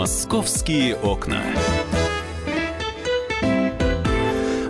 «Московские окна».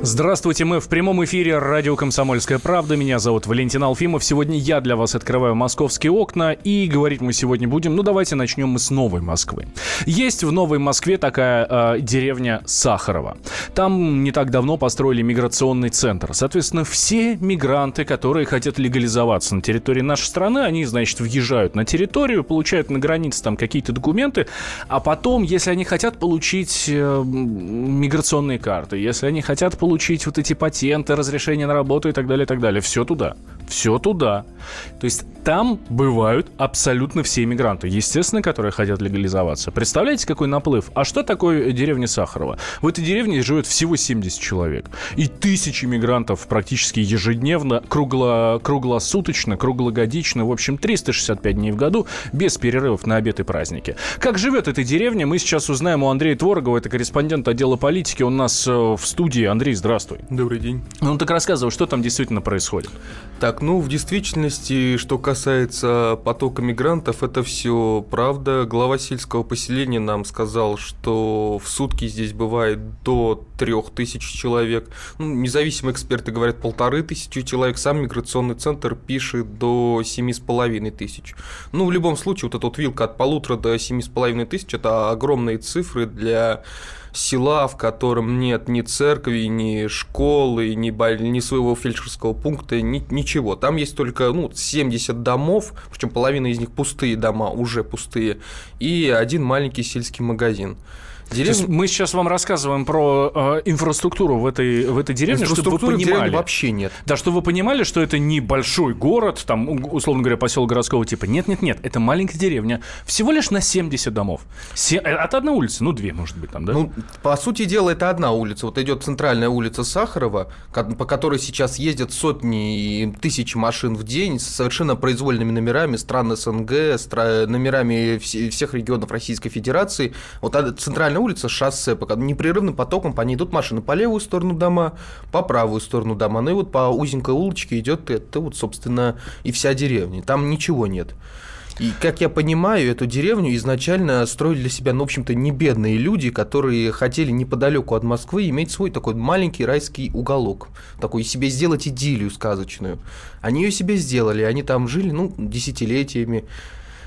Здравствуйте, мы в прямом эфире радио «Комсомольская правда». Меня зовут Валентин Алфимов. Сегодня я для вас открываю московские окна. И говорить мы сегодня будем, давайте начнем мы с Новой Москвы. Есть в Новой Москве такая деревня Сахарово. Там не так давно построили миграционный центр. Соответственно, все мигранты, которые хотят легализоваться на территории нашей страны, они, значит, въезжают на территорию, получают на границе там какие-то документы, а потом, если они хотят получить миграционные карты, если они хотят получить вот эти патенты, разрешения на работу и так далее, и так далее. Все туда. Все туда. То есть там бывают абсолютно все мигранты, естественно, которые хотят легализоваться. Представляете, какой наплыв? А что такое деревня Сахарова? В этой деревне живет всего 70 человек. И тысячи мигрантов практически ежедневно, круглосуточно, круглогодично, в общем, 365 дней в году, без перерывов на обед и праздники. Как живет эта деревня, мы сейчас узнаем у Андрея Творогова, это корреспондент отдела политики, он у нас в студии. Андрей, здравствуй. Добрый день. Ну, так рассказывай, что там действительно происходит. Так, в действительности, что касается потока мигрантов, это все правда. Глава сельского поселения нам сказал, что в сутки здесь бывает до 3000 человек. Независимые эксперты говорят 1500 человек. Сам миграционный центр пишет до 7500. В любом случае, вот эта вот вилка от 1500 до 7500 – это огромные цифры для села, в котором нет ни церкви, ни школы, ни своего фельдшерского пункта, ничего. Там есть только 70 домов, причем половина из них пустые дома, уже пустые, и один маленький сельский магазин. Мы сейчас вам рассказываем про инфраструктуру в этой деревне, чтобы вы понимали. Инфраструктуры вообще нет. Да, чтобы вы понимали, что это не большой город, там, условно говоря, поселок городского типа. Нет, это маленькая деревня, всего лишь на 70 домов. От одной улицы, две, может быть, там, да? По сути дела, это одна улица. Вот идет центральная улица Сахарова, по которой сейчас ездят сотни и тысячи машин в день с совершенно произвольными номерами стран СНГ, номерами всех регионов Российской Федерации. Вот центральная улица, шоссе, непрерывным потоком по ней идут машины по левую сторону дома, по правую сторону дома, и вот по узенькой улочке идет это, собственно, и вся деревня, там ничего нет. И, как я понимаю, эту деревню изначально строили для себя, не бедные люди, которые хотели неподалеку от Москвы иметь свой такой маленький райский уголок, такой себе сделать идиллию сказочную. Они ее себе сделали, они там жили, десятилетиями,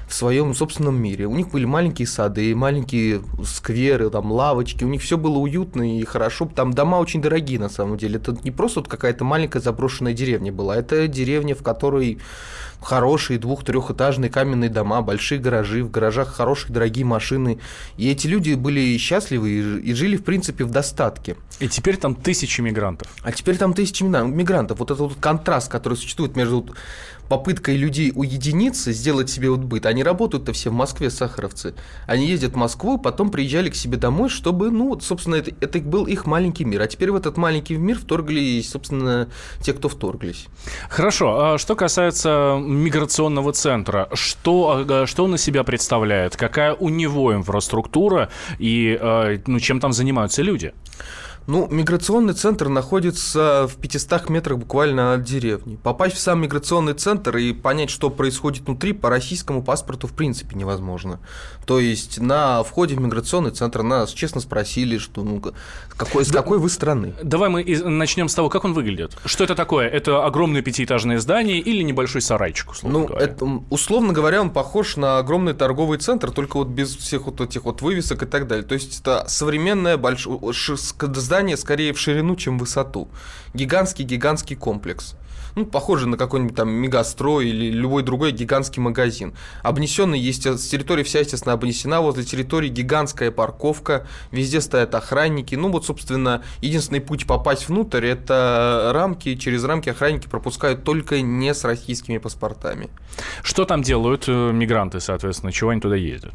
в своем собственном мире. У них были маленькие сады, маленькие скверы, там лавочки, у них все было уютно и хорошо. Там дома очень дорогие, на самом деле. Это не просто какая-то маленькая заброшенная деревня была, это деревня, в которой хорошие 2-3-этажные каменные дома, большие гаражи, в гаражах хорошие дорогие машины. И эти люди были счастливы и жили, в принципе, в достатке. И теперь там тысячи мигрантов. Вот этот вот контраст, который существует между попыткой людей уединиться, сделать себе быт. Они работают-то все в Москве, сахаровцы. Они ездят в Москву, потом приезжали к себе домой, чтобы, собственно, это был их маленький мир. А теперь в этот маленький мир вторглись, собственно, те, кто вторглись. Хорошо. А что касается миграционного центра, что он из себя представляет? Какая у него инфраструктура и чем там занимаются люди? Миграционный центр находится в 500 метрах буквально от деревни. Попасть в сам миграционный центр и понять, что происходит внутри, по российскому паспорту в принципе невозможно. То есть на входе в миграционный центр нас честно спросили, какой вы страны. Давай мы начнем с того, как он выглядит. Что это такое? Это огромное 5-этажное здание или небольшой сарайчик, условно говоря? Условно говоря, он похож на огромный торговый центр, только без всех этих вывесок и так далее. То есть это современное большое здание скорее в ширину, чем в высоту. Гигантский комплекс. Похоже на какой-нибудь там мегастрой или любой другой гигантский магазин. Обнесенный есть, территория вся, естественно, обнесена. Возле территории гигантская парковка, везде стоят охранники. Собственно, единственный путь попасть внутрь – это рамки. Через рамки охранники пропускают только не с российскими паспортами. Что там делают мигранты, соответственно? Чего они туда ездят?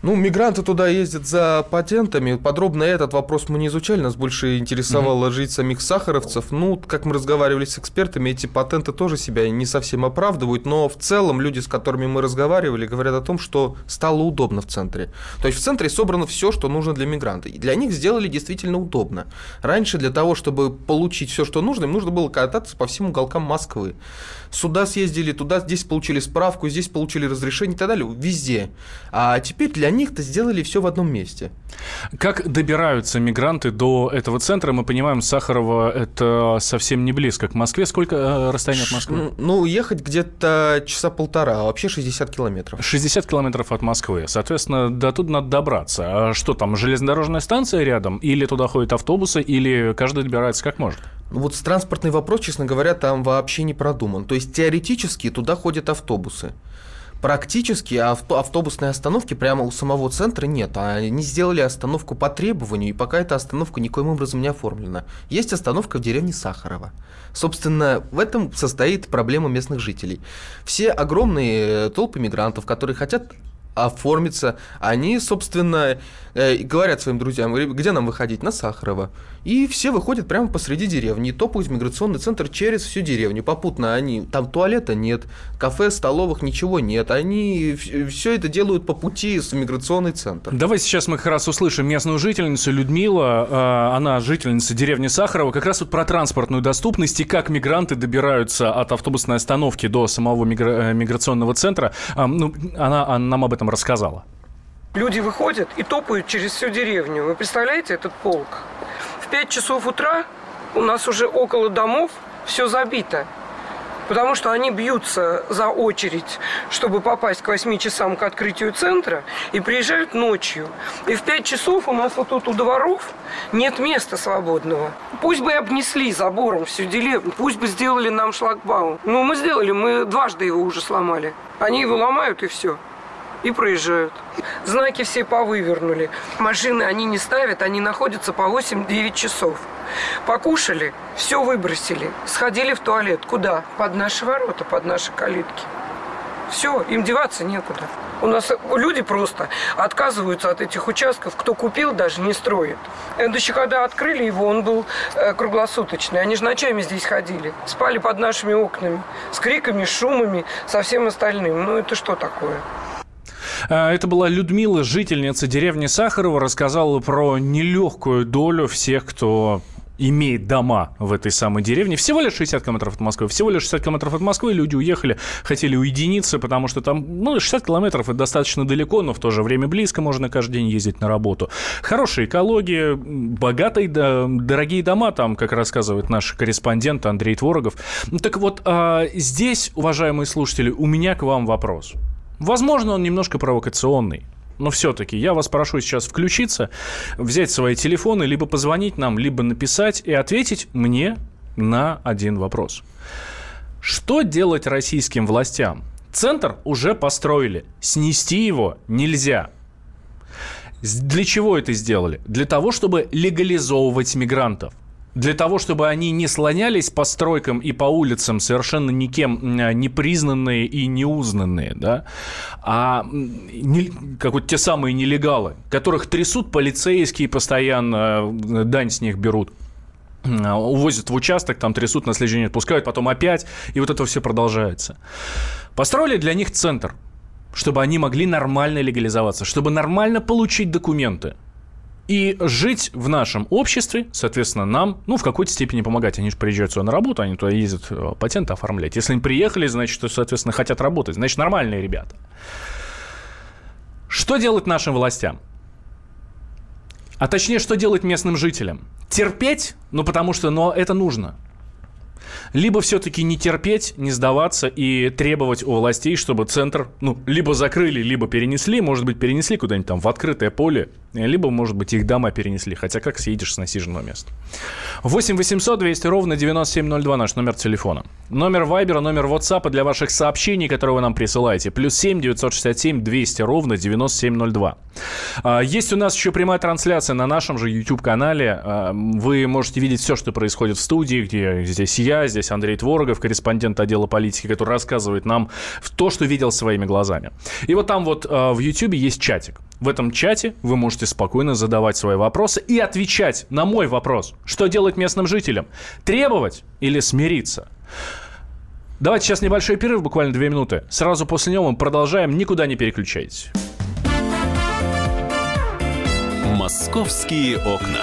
Мигранты туда ездят за патентами. Подробно этот вопрос мы не изучали. Нас больше интересовало жизнь самих сахаровцев. Как мы разговаривали с экспертами, эти патенты тоже себя не совсем оправдывают. Но в целом люди, с которыми мы разговаривали, говорят о том, что стало удобно в центре. То есть в центре собрано все, что нужно для мигранта. И для них сделали действительно удобно. Раньше для того, чтобы получить все, что нужно, им нужно было кататься по всем уголкам Москвы. Сюда съездили, туда, здесь получили справку, здесь получили разрешение и так далее. Везде. А теперь для для них-то сделали все в одном месте. Как добираются мигранты до этого центра? Мы понимаем, Сахарово – это совсем не близко к Москве. Сколько расстояние от Москвы? Ну, ехать где-то часа полтора, а вообще 60 километров. 60 километров от Москвы. Соответственно, до туда надо добраться. А что там, железнодорожная станция рядом? Или туда ходят автобусы, или каждый добирается как может? Вот транспортный вопрос, честно говоря, там вообще не продуман. То есть теоретически туда ходят автобусы. Практически автобусной остановки прямо у самого центра нет. Они сделали остановку по требованию, и пока эта остановка никоим образом не оформлена. Есть остановка в деревне Сахарово. Собственно, в этом состоит проблема местных жителей. Все огромные толпы мигрантов, которые хотят оформиться, они, собственно, говорят своим друзьям: где нам выходить? На Сахарово. И все выходят прямо посреди деревни, топают в миграционный центр через всю деревню. Попутно они, там туалета нет, кафе, столовых, ничего нет. Они все это делают по пути в миграционный центр. Давайте сейчас мы как раз услышим местную жительницу Людмила. Она жительница деревни Сахарово. Как раз вот про транспортную доступность и как мигранты добираются от автобусной остановки до самого миграционного центра. Ну, она нам об этом рассказала. Люди выходят и топают через всю деревню. Вы представляете, этот полк? В 5 часов утра у нас уже около домов все забито, потому что они бьются за очередь, чтобы попасть к 8 часам к открытию центра, и приезжают ночью. И в 5 часов у нас вот тут у дворов нет места свободного. Пусть бы обнесли забором всю деревню, пусть бы сделали нам шлагбаум. Ну, мы сделали, мы дважды его уже сломали. Они его ломают, и все. И проезжают. Знаки все повывернули. Машины они не ставят, они находятся по 8-9 часов. Покушали, все выбросили. Сходили в туалет. Куда? Под наши ворота, под наши калитки. Все, им деваться некуда. У нас люди просто отказываются от этих участков. Кто купил, даже не строит. Это еще когда открыли его, он был круглосуточный. Они же ночами здесь ходили. Спали под нашими окнами. С криками, шумами, со всем остальным. Ну это что такое? Это была Людмила, жительница деревни Сахарово, рассказала про нелегкую долю всех, кто имеет дома в этой самой деревне. Всего лишь 60 километров от Москвы. Всего лишь 60 километров от Москвы. Люди уехали, хотели уединиться, потому что там, ну, 60 километров — это достаточно далеко, но в то же время близко. Можно каждый день ездить на работу. Хорошая экология, богатые, дорогие дома, там, как рассказывает наш корреспондент Андрей Творогов. Так вот, здесь, уважаемые слушатели, у меня к вам вопрос. Возможно, он немножко провокационный, но все-таки я вас прошу сейчас включиться, взять свои телефоны, либо позвонить нам, либо написать и ответить мне на один вопрос. Что делать российским властям? Центр уже построили, снести его нельзя. Для чего это сделали? Для того, чтобы легализовывать мигрантов. Для того, чтобы они не слонялись по стройкам и по улицам, совершенно никем не признанные и не узнанные, да? А как вот те самые нелегалы, которых трясут полицейские постоянно, дань с них берут, увозят в участок, там трясут, на следующий день отпускают, потом опять, и вот это все продолжается. Построили для них центр, чтобы они могли нормально легализоваться, чтобы нормально получить документы. И жить в нашем обществе, соответственно, нам, ну, в какой-то степени помогать. Они же приезжают сюда на работу, они туда ездят патенты оформлять. Если они приехали, значит, соответственно, хотят работать. Значит, нормальные ребята. Что делать нашим властям? А точнее, что делать местным жителям? Терпеть? Ну, потому что, но это нужно. Либо все-таки не терпеть, не сдаваться и требовать у властей, чтобы центр, ну, либо закрыли, либо перенесли. Может быть, перенесли куда-нибудь там в открытое поле, либо, может быть, их дома перенесли. Хотя как съедешь с насиженного места? 8 800 200 ровно 9702 наш номер телефона. Номер Вайбера, номер WhatsApp для ваших сообщений, которые вы нам присылаете. Плюс 7 967 200 ровно 9702. Есть у нас еще прямая трансляция на нашем же YouTube-канале. Вы можете видеть все, что происходит в студии, где здесь я, здесь Андрей Творогов, корреспондент отдела политики, который рассказывает нам то, что видел своими глазами. И вот там вот в YouTube есть чатик. В этом чате вы можете спокойно задавать свои вопросы и отвечать на мой вопрос. Что делать местным жителям? Требовать или смириться? Давайте сейчас небольшой перерыв, буквально 2 минуты. Сразу после него мы продолжаем. Никуда не переключайтесь. «Московские окна».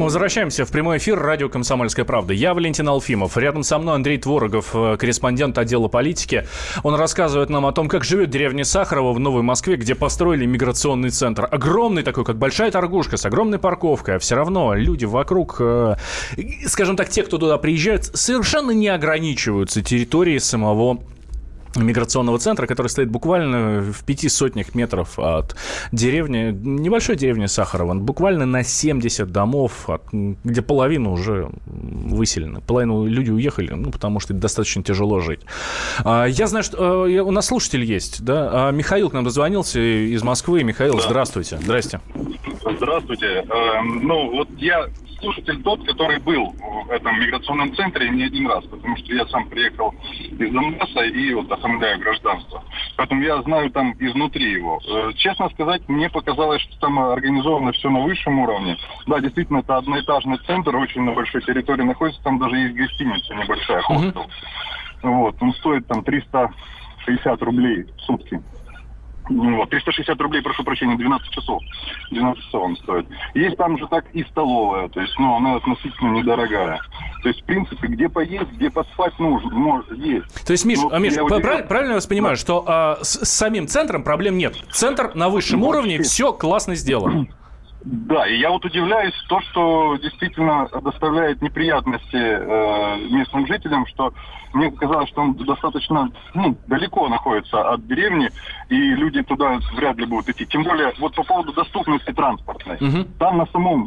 Мы возвращаемся в прямой эфир радио «Комсомольская правда». Я Валентин Алфимов. Рядом со мной Андрей Творогов, корреспондент отдела политики. Он рассказывает нам о том, как живет деревня Сахарово в Новой Москве, где построили миграционный центр. Огромный такой, как большая торгушка, с огромной парковкой. А все равно люди вокруг, скажем так, те, кто туда приезжают, совершенно не ограничиваются территорией самого миграционного центра, который стоит буквально в 500 метров от деревни, небольшой деревни Сахарово, буквально на 70 домов, где половина уже выселена, половину люди уехали, потому что достаточно тяжело жить. Я знаю, что у нас слушатель есть, да? Михаил к нам дозвонился из Москвы. Михаил, да. Здравствуйте. Здрасте. Здравствуйте. Я слушатель тот, который был в этом миграционном центре не один раз, потому что я сам приехал из Донбасса и оформляю гражданство. Поэтому я знаю там изнутри его. Честно сказать, мне показалось, что там организовано все на высшем уровне. Да, действительно, это одноэтажный центр, очень на большой территории находится, там даже есть гостиница небольшая, хостел. Он стоит там 360 рублей в сутки. 360 рублей, прошу прощения, 12 часов. 12 часов он стоит. Есть там же так и столовая, то есть, она относительно недорогая. То есть, в принципе, где поесть, где поспать нужно, может, есть. То есть, Миш, правильно я вас понимаю, что с самим центром проблем нет? Центр на высшем уровне, все классно сделано. Да, и я удивляюсь то, что действительно доставляет неприятности местным жителям, что мне казалось, что он достаточно далеко находится от деревни, и люди туда вряд ли будут идти. Тем более, по поводу доступности транспортной. Угу. Там на самой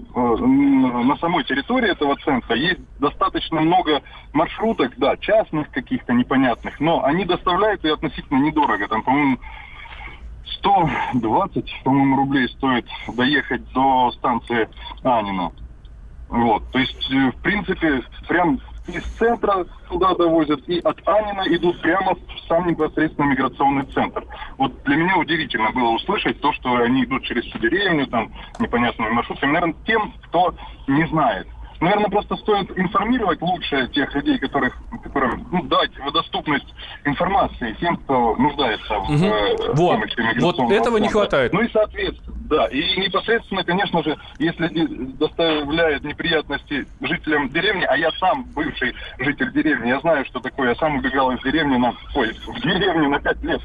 территории этого центра есть достаточно много маршруток, да, частных каких-то непонятных, но они доставляют и относительно недорого. Там, по-моему, 120, по-моему, рублей стоит доехать до станции Анино. То есть, в принципе, прям из центра туда довозят, и от Анина идут прямо в сам непосредственно миграционный центр. Для меня удивительно было услышать то, что они идут через всю деревню, там, непонятными маршрутами. Наверное, тем, кто не знает. Наверное, просто стоит информировать лучше тех людей, которым дать доступность информации тем, кто нуждается в помощи миграционного центра. Этого не хватает. И, соответственно, да. И непосредственно, конечно же, если доставляет неприятности жителям деревни, а я сам бывший житель деревни, я знаю, что такое. Я сам убегал из деревни в деревню на 5 лет.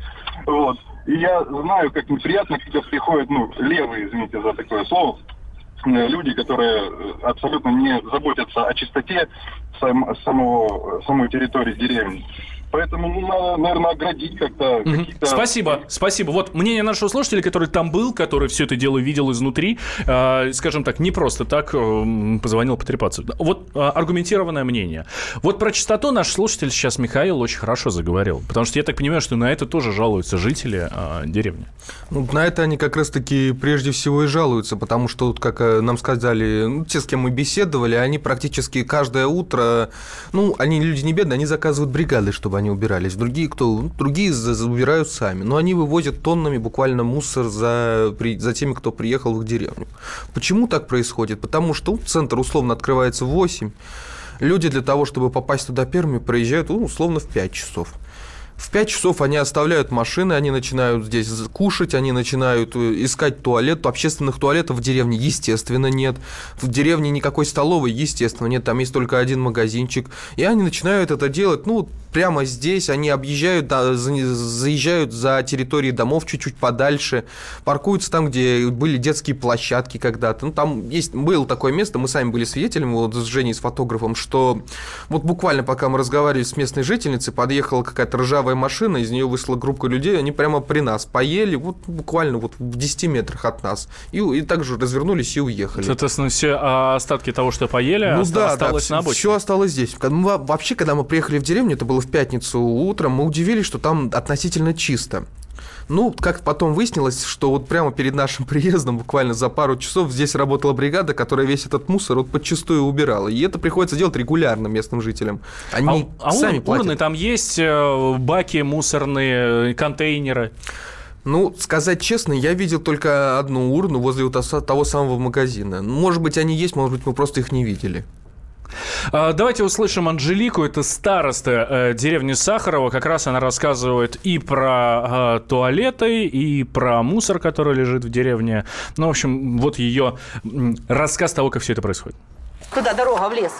И я знаю, как неприятно, когда приходят, левые, извините за такое слово, люди, которые абсолютно не заботятся о чистоте самой территории деревни. Поэтому надо, наверное, оградить как-то. Какие-то... Спасибо. Мнение нашего слушателя, который там был, который все это дело видел изнутри, скажем так, не просто так позвонил потрепаться. Аргументированное мнение. Про чистоту наш слушатель сейчас, Михаил, очень хорошо заговорил. Потому что я так понимаю, что на это тоже жалуются жители деревни. На это они как раз-таки прежде всего и жалуются, потому что, как нам сказали, те, с кем мы беседовали, они практически каждое утро, они люди не бедные, они заказывают бригады, чтобы они убирались. Другие убирают сами. Но они вывозят тоннами буквально мусор за теми, кто приехал в их деревню. Почему так происходит? Потому что центр условно открывается в 8. Люди для того, чтобы попасть туда первыми, проезжают условно в 5 часов. В 5 часов они оставляют машины, они начинают здесь кушать, они начинают искать туалет. Общественных туалетов в деревне, естественно, нет. В деревне никакой столовой, естественно, нет. Там есть только один магазинчик. И они начинают это делать, прямо здесь. Они заезжают за территории домов чуть-чуть подальше. Паркуются там, где были детские площадки когда-то. Было такое место, мы сами были свидетелями, с Женей, с фотографом, что буквально пока мы разговаривали с местной жительницей, подъехала какая-то ржавая машина, из нее вышла группа людей, они прямо при нас поели, буквально в 10 метрах от нас, и также развернулись и уехали. Соответственно, все остатки того, что поели, осталось на обочине. Все осталось здесь. Вообще, когда мы приехали в деревню, это было в пятницу утром, мы удивились, что там относительно чисто. Ну, как потом выяснилось, что вот прямо перед нашим приездом, буквально за пару часов, здесь работала бригада, которая весь этот мусор вот подчистую убирала. И это приходится делать регулярно местным жителям. Они сами платят. Урны там есть, баки мусорные, контейнеры? Ну, сказать честно, я видел только одну урну возле вот того самого магазина. Может быть, они есть, может быть, мы просто их не видели. Давайте услышим Анжелику, это староста деревни Сахарово. Как раз она рассказывает и про туалеты, и про мусор, который лежит в деревне. Ну, в общем, вот ее рассказ того, как все это происходит. Туда дорога в лес,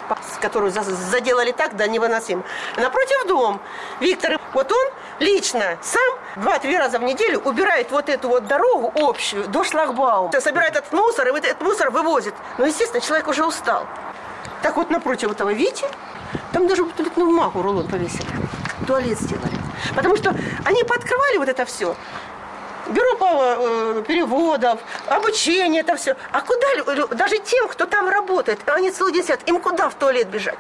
которую заделали так, да невыносимо. Напротив дом. Виктор, вот он лично сам 2-3 раза в неделю убирает вот эту вот дорогу общую до шлагбаума. Собирает этот мусор и вот этот мусор вывозит. Но, естественно, человек уже устал. Так вот напротив этого, видите, там даже туалетную бумагу рулон повесили, туалет сделали. Потому что они пооткрывали вот это все. Бюро переводов, обучение, это все. А куда, даже тем, кто там работает, они целый день сидят, им куда в туалет бежать?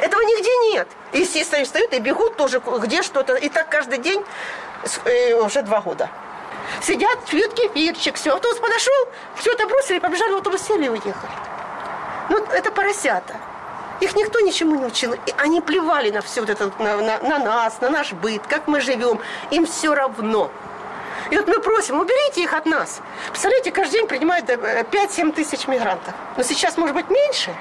Этого нигде нет. Естественно, они встают и бегут тоже где что-то. И так каждый день уже 2 года. Сидят, пьют кефирчик, все. Автобус подошел, все это бросили, побежали в автобус, сели и уехали. Ну, это поросята. Их никто ничему не учил. И они плевали на все вот это, на нас, на наш быт, как мы живем. Им все равно. И вот мы просим, уберите их от нас. Представляете, каждый день принимают 5-7 тысяч мигрантов. Но сейчас, может быть, меньше,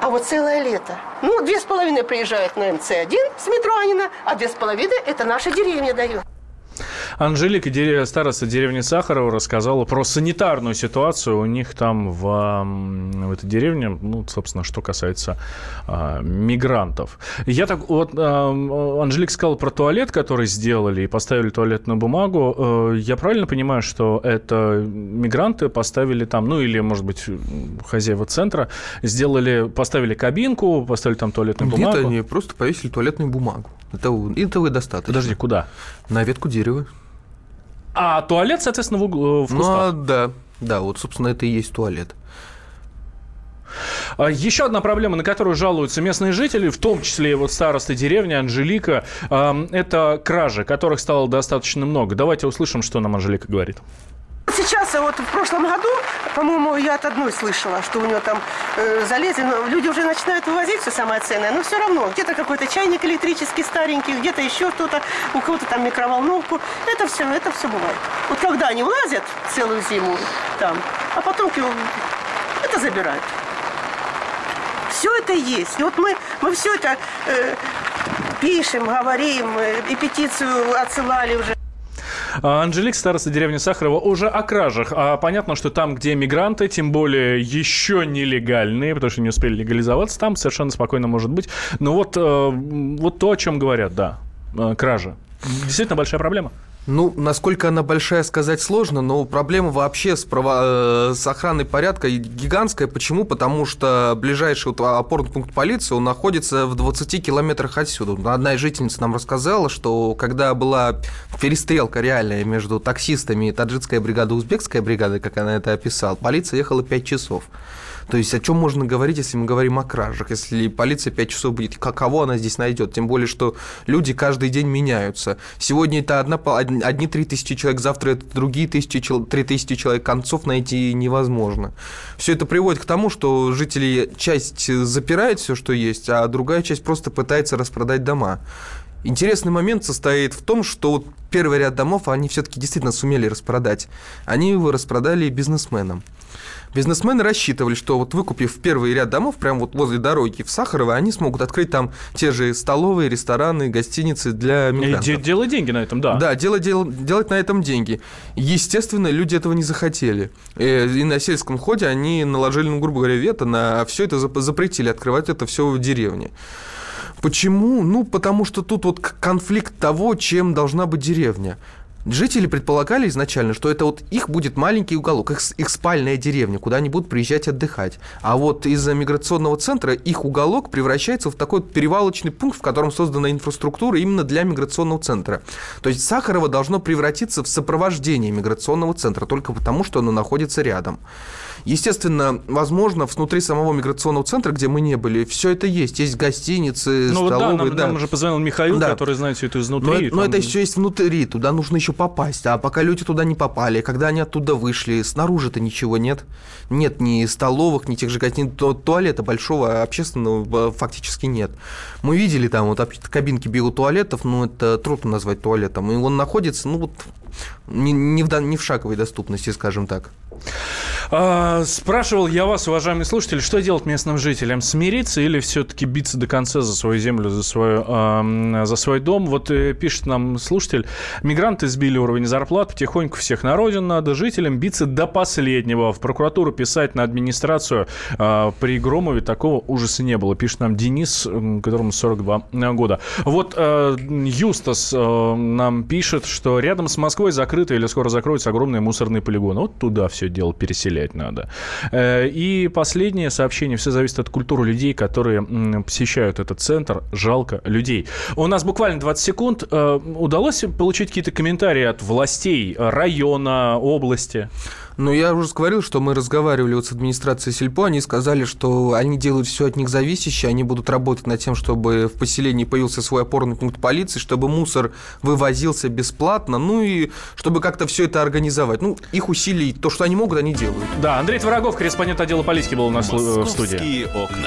а вот целое лето. Ну, 2,5 приезжают на МЦ-1 с метро Анино, а 2,5 это наша деревня дает. Анжелика, староста деревни Сахарово, рассказала про санитарную ситуацию у них там в этой деревне, ну, собственно, что касается мигрантов. Я так вот, Анжелика сказала про туалет, который сделали и поставили туалетную бумагу. Я правильно понимаю, что это мигранты поставили там, ну, или, может быть, хозяева центра, поставили кабинку, поставили там туалетную бумагу? Где-то они просто повесили туалетную бумагу. Этого достаточно. Подожди, куда? На ветку дерева. А туалет, соответственно, в кустах? Ну, да, вот, собственно, это и есть туалет. Еще одна проблема, на которую жалуются местные жители, в том числе и вот староста деревни Анжелика, это кражи, которых стало достаточно много. Давайте услышим, что нам Анжелика говорит. Сейчас, вот в прошлом году, по-моему, я от одной слышала, что у нее там залезли, но люди уже начинают вывозить все самое ценное, но все равно. Где-то какой-то чайник электрический старенький, где-то еще кто-то, у кого-то там микроволновку. Это все бывает. Вот когда они влазят целую зиму там, а потом это забирают. Все это есть. И вот мы все это пишем, говорим, и петицию отсылали уже. Анжелик, староста деревни Сахарово, уже о кражах. А понятно, что там, где мигранты, тем более еще нелегальные, потому что не успели легализоваться, там совершенно спокойно может быть. Но вот то, о чем говорят, да, кражи. Действительно большая проблема. Ну, насколько она большая, сказать сложно, но проблема вообще с охраной порядка гигантская. Почему? Потому что ближайший вот опорный пункт полиции, он находится в 20 километрах отсюда. Одна из жительниц нам рассказала, что когда была перестрелка реальная между таксистами и таджикская бригада, узбекская бригада, как она это описала, полиция ехала 5 часов. То есть о чем можно говорить, если мы говорим о кражах? Если полиция 5 часов будет, кого она здесь найдет? Тем более, что люди каждый день меняются. Сегодня это одни 3000 человек, завтра это другие 3000 человек. Концов найти невозможно. Все это приводит к тому, что жители часть запирает все, что есть, а другая часть просто пытается распродать дома. Интересный момент состоит в том, что вот первый ряд домов они все-таки действительно сумели распродать. Они его распродали бизнесменам. Бизнесмены рассчитывали, что вот выкупив первый ряд домов, прямо вот возле дороги в Сахарово, они смогут открыть там те же столовые, рестораны, гостиницы для мигрантов. И делать деньги на этом, да. Да, делать на этом деньги. Естественно, люди этого не захотели. И на сельском ходе они наложили, ну, грубо говоря, вето на все это, запретили открывать это все в деревне. Почему? Ну, потому что тут вот конфликт того, чем должна быть деревня. Жители предполагали изначально, что это вот их будет маленький уголок, их спальная деревня, куда они будут приезжать отдыхать. А вот из-за миграционного центра их уголок превращается в такой перевалочный пункт, в котором создана инфраструктура именно для миграционного центра. То есть Сахарово должно превратиться в сопровождение миграционного центра только потому, что оно находится рядом. Естественно, возможно, внутри самого миграционного центра, где мы не были, все это есть. Есть гостиницы, столовые. Ну вот да, нам уже позвонил Михаил, который знает все это изнутри. Но это все есть внутри, туда нужно еще попасть. А пока люди туда не попали, когда они оттуда вышли, снаружи-то ничего нет. Нет ни столовых, ни тех же ни туалета большого, общественного фактически нет. Мы видели там вот кабинки биотуалетов, но это трудно назвать туалетом. И он находится, ну вот, не в шаговой доступности, скажем так. Спрашивал я вас, уважаемые слушатели, что делать местным жителям? Смириться или все-таки биться до конца за свою землю, за свой дом? Вот пишет нам слушатель: мигранты сбили уровень зарплат, потихоньку всех на родину надо, жителям биться до последнего. В прокуратуру писать, на администрацию. При Громове такого ужаса не было, пишет нам Денис, которому 42 года. Вот Юстас нам пишет, что рядом с Москвой закрыты или скоро закроются огромные мусорные полигоны. Вот туда все дело переселять надо. И последнее сообщение. Все зависит от культуры людей, которые посещают этот центр. Жалко людей. У нас буквально 20 секунд. Удалось получить какие-то комментарии от властей района, области? Ну, я уже говорил, что мы разговаривали вот с администрацией Сельпо. Они сказали, что они делают все от них зависящее. Они будут работать над тем, чтобы в поселении появился свой опорный пункт полиции, чтобы мусор вывозился бесплатно, ну и чтобы как-то все это организовать. Ну, их усилий, то, что они могут, они делают. Да, Андрей Творогов, корреспондент отдела политики, был у нас в студии. «Московские окна».